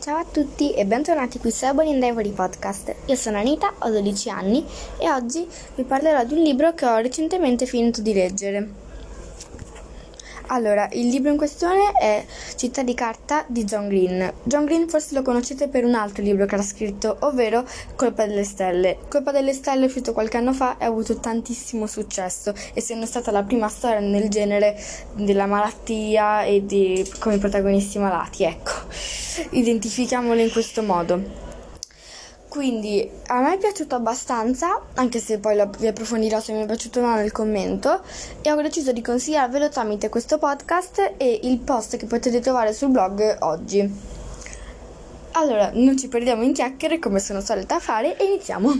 Ciao a tutti e bentornati qui su Ebony and Ivory Podcast. Io sono Anita, ho 12 anni e oggi vi parlerò di un libro che ho recentemente finito di leggere. Allora, il libro in questione è Città di carta di John Green. John Green forse lo conoscete per un altro libro che ha scritto, ovvero Colpa delle stelle. Colpa delle stelle è uscito qualche anno fa e ha avuto tantissimo successo, essendo stata la prima storia nel genere della malattia e di come protagonisti malati, ecco. Identifichiamolo in questo modo. Quindi a me è piaciuto abbastanza, anche se poi vi approfondirò se mi è piaciuto o no nel commento, e ho deciso di consigliarvelo tramite questo podcast e il post che potete trovare sul blog oggi. Allora, non ci perdiamo in chiacchiere come sono solita fare e iniziamo.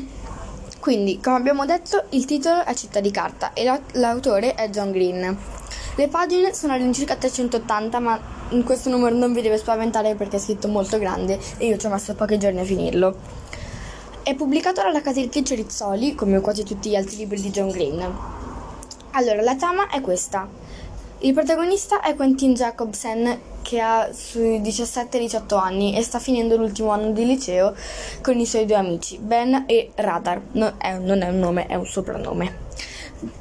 Quindi, come abbiamo detto, il titolo è Città di carta e l'autore è John Green. Le pagine sono all'incirca 380, ma in questo numero non vi deve spaventare perché è scritto molto grande e io ci ho messo pochi giorni a finirlo. È pubblicato dalla casa editrice Rizzoli, come quasi tutti gli altri libri di John Green. Allora, la trama è questa. Il protagonista è Quentin Jacobsen, che ha sui 17-18 anni e sta finendo l'ultimo anno di liceo con i suoi due amici, Ben e Radar. Non è un nome, è un soprannome.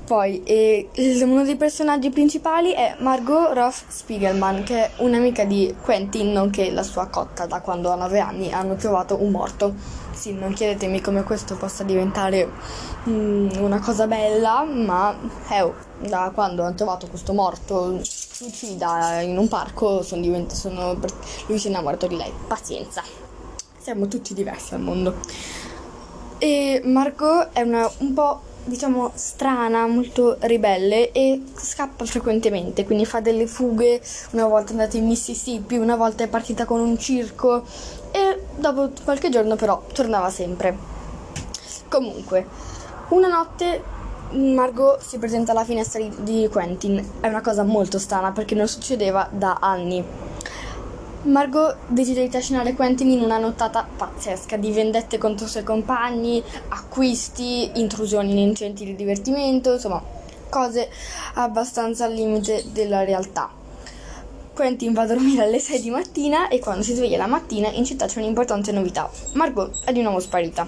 Poi uno dei personaggi principali è Margot Roth Spiegelman, che è un'amica di Quentin, nonché la sua cotta. Da quando a 9 anni hanno trovato un morto. Sì, non chiedetemi come questo possa diventare una cosa bella, ma da quando hanno trovato questo morto suicida in un parco lui si è innamorato di lei. Pazienza, siamo tutti diversi al mondo. E Margot è un po', diciamo, strana, molto ribelle e scappa frequentemente, quindi fa delle fughe. Una volta è andata in Mississippi, una volta è partita con un circo e dopo qualche giorno però tornava sempre. Comunque, una notte Margot si presenta alla finestra di Quentin. È una cosa molto strana perché non succedeva da anni. Margot decide di trascinare Quentin in una nottata pazzesca di vendette contro i suoi compagni, acquisti, intrusioni nei centri di divertimento, insomma, cose abbastanza al limite della realtà. Quentin va a dormire alle 6 di mattina e quando si sveglia la mattina in città c'è un'importante novità. Margot è di nuovo sparita.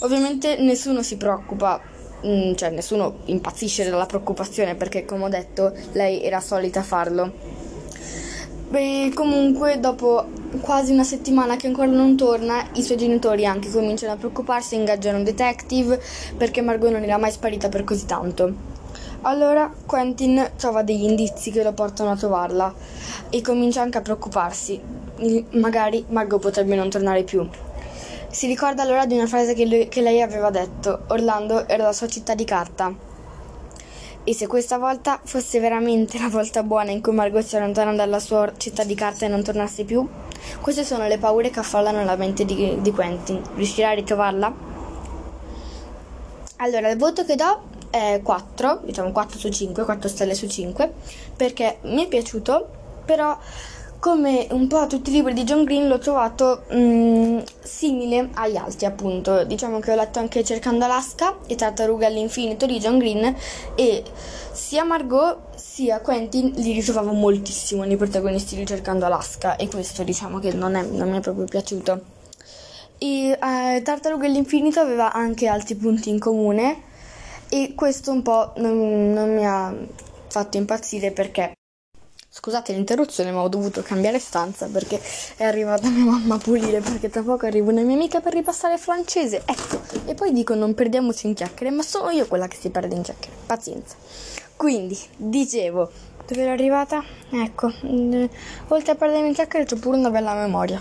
Ovviamente nessuno si preoccupa. Cioè, nessuno impazzisce dalla preoccupazione perché, come ho detto, lei era solita farlo. Beh, comunque, dopo quasi una settimana che ancora non torna, i suoi genitori anche cominciano a preoccuparsi, ingaggiano un detective perché Margot non era mai sparita per così tanto. Allora Quentin trova degli indizi che lo portano a trovarla e comincia anche a preoccuparsi. Magari Margot potrebbe non tornare più. Si ricorda allora di una frase che lei aveva detto: Orlando era la sua città di carta. E se questa volta fosse veramente la volta buona in cui Margot si allontana dalla sua città di carta e non tornasse più? Queste sono le paure che affollano la mente di Quentin. Riuscirà a ritrovarla? Allora, il voto che do è 4, diciamo 4 su 5, 4 stelle su 5, perché mi è piaciuto, però come un po' tutti i libri di John Green l'ho trovato simile agli altri, appunto. Diciamo che ho letto anche Cercando Alaska e Tartaruga all'Infinito di John Green e sia Margot sia Quentin li ritrovavo moltissimo nei protagonisti di Cercando Alaska e questo, diciamo, che non mi è proprio piaciuto. E Tartaruga all'Infinito aveva anche altri punti in comune e questo un po' non mi ha fatto impazzire perché... Scusate l'interruzione, ma ho dovuto cambiare stanza perché è arrivata mia mamma a pulire, perché tra poco arriva una mia amica per ripassare francese, ecco, e poi dico non perdiamoci in chiacchiere, ma sono io quella che si perde in chiacchiere, pazienza. Quindi, dicevo, dove ero arrivata? Ecco, oltre a perdermi in chiacchiere c'ho pure una bella memoria,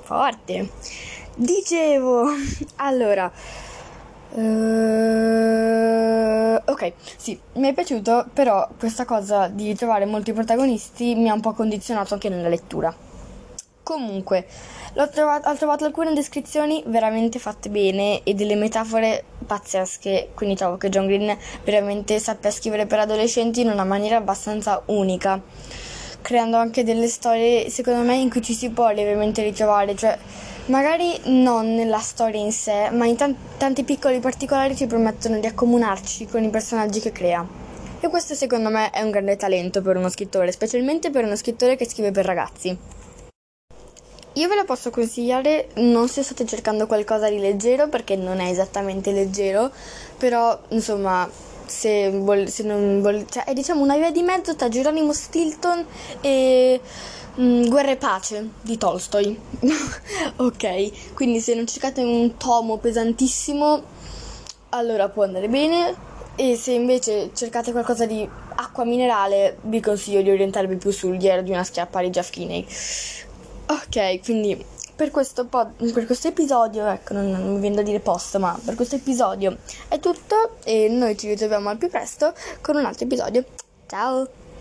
forte. Dicevo, allora... ok, sì, mi è piaciuto, però questa cosa di ritrovare molti protagonisti mi ha un po' condizionato anche nella lettura. Comunque, ho trovato alcune descrizioni veramente fatte bene e delle metafore pazzesche, quindi trovo che John Green veramente sappia scrivere per adolescenti in una maniera abbastanza unica, creando anche delle storie, secondo me, in cui ci si può levemente ritrovare, cioè... Magari non nella storia in sé, ma in tanti piccoli particolari ci permettono di accomunarci con i personaggi che crea. E questo secondo me è un grande talento per uno scrittore, specialmente per uno scrittore che scrive per ragazzi. Io ve la posso consigliare non se state cercando qualcosa di leggero, perché non è esattamente leggero, però insomma se non è diciamo una via di mezzo tra Geronimo Stilton e Guerra e pace di Tolstoi. Ok, quindi se non cercate un tomo pesantissimo allora può andare bene, e se invece cercate qualcosa di acqua minerale vi consiglio di orientarvi più sul Diario di una schiappa di Jeff Kinney. Ok, quindi per questo episodio, ecco, non mi viene da dire post, ma per questo episodio è tutto e noi ci ritroviamo al più presto con un altro episodio. Ciao!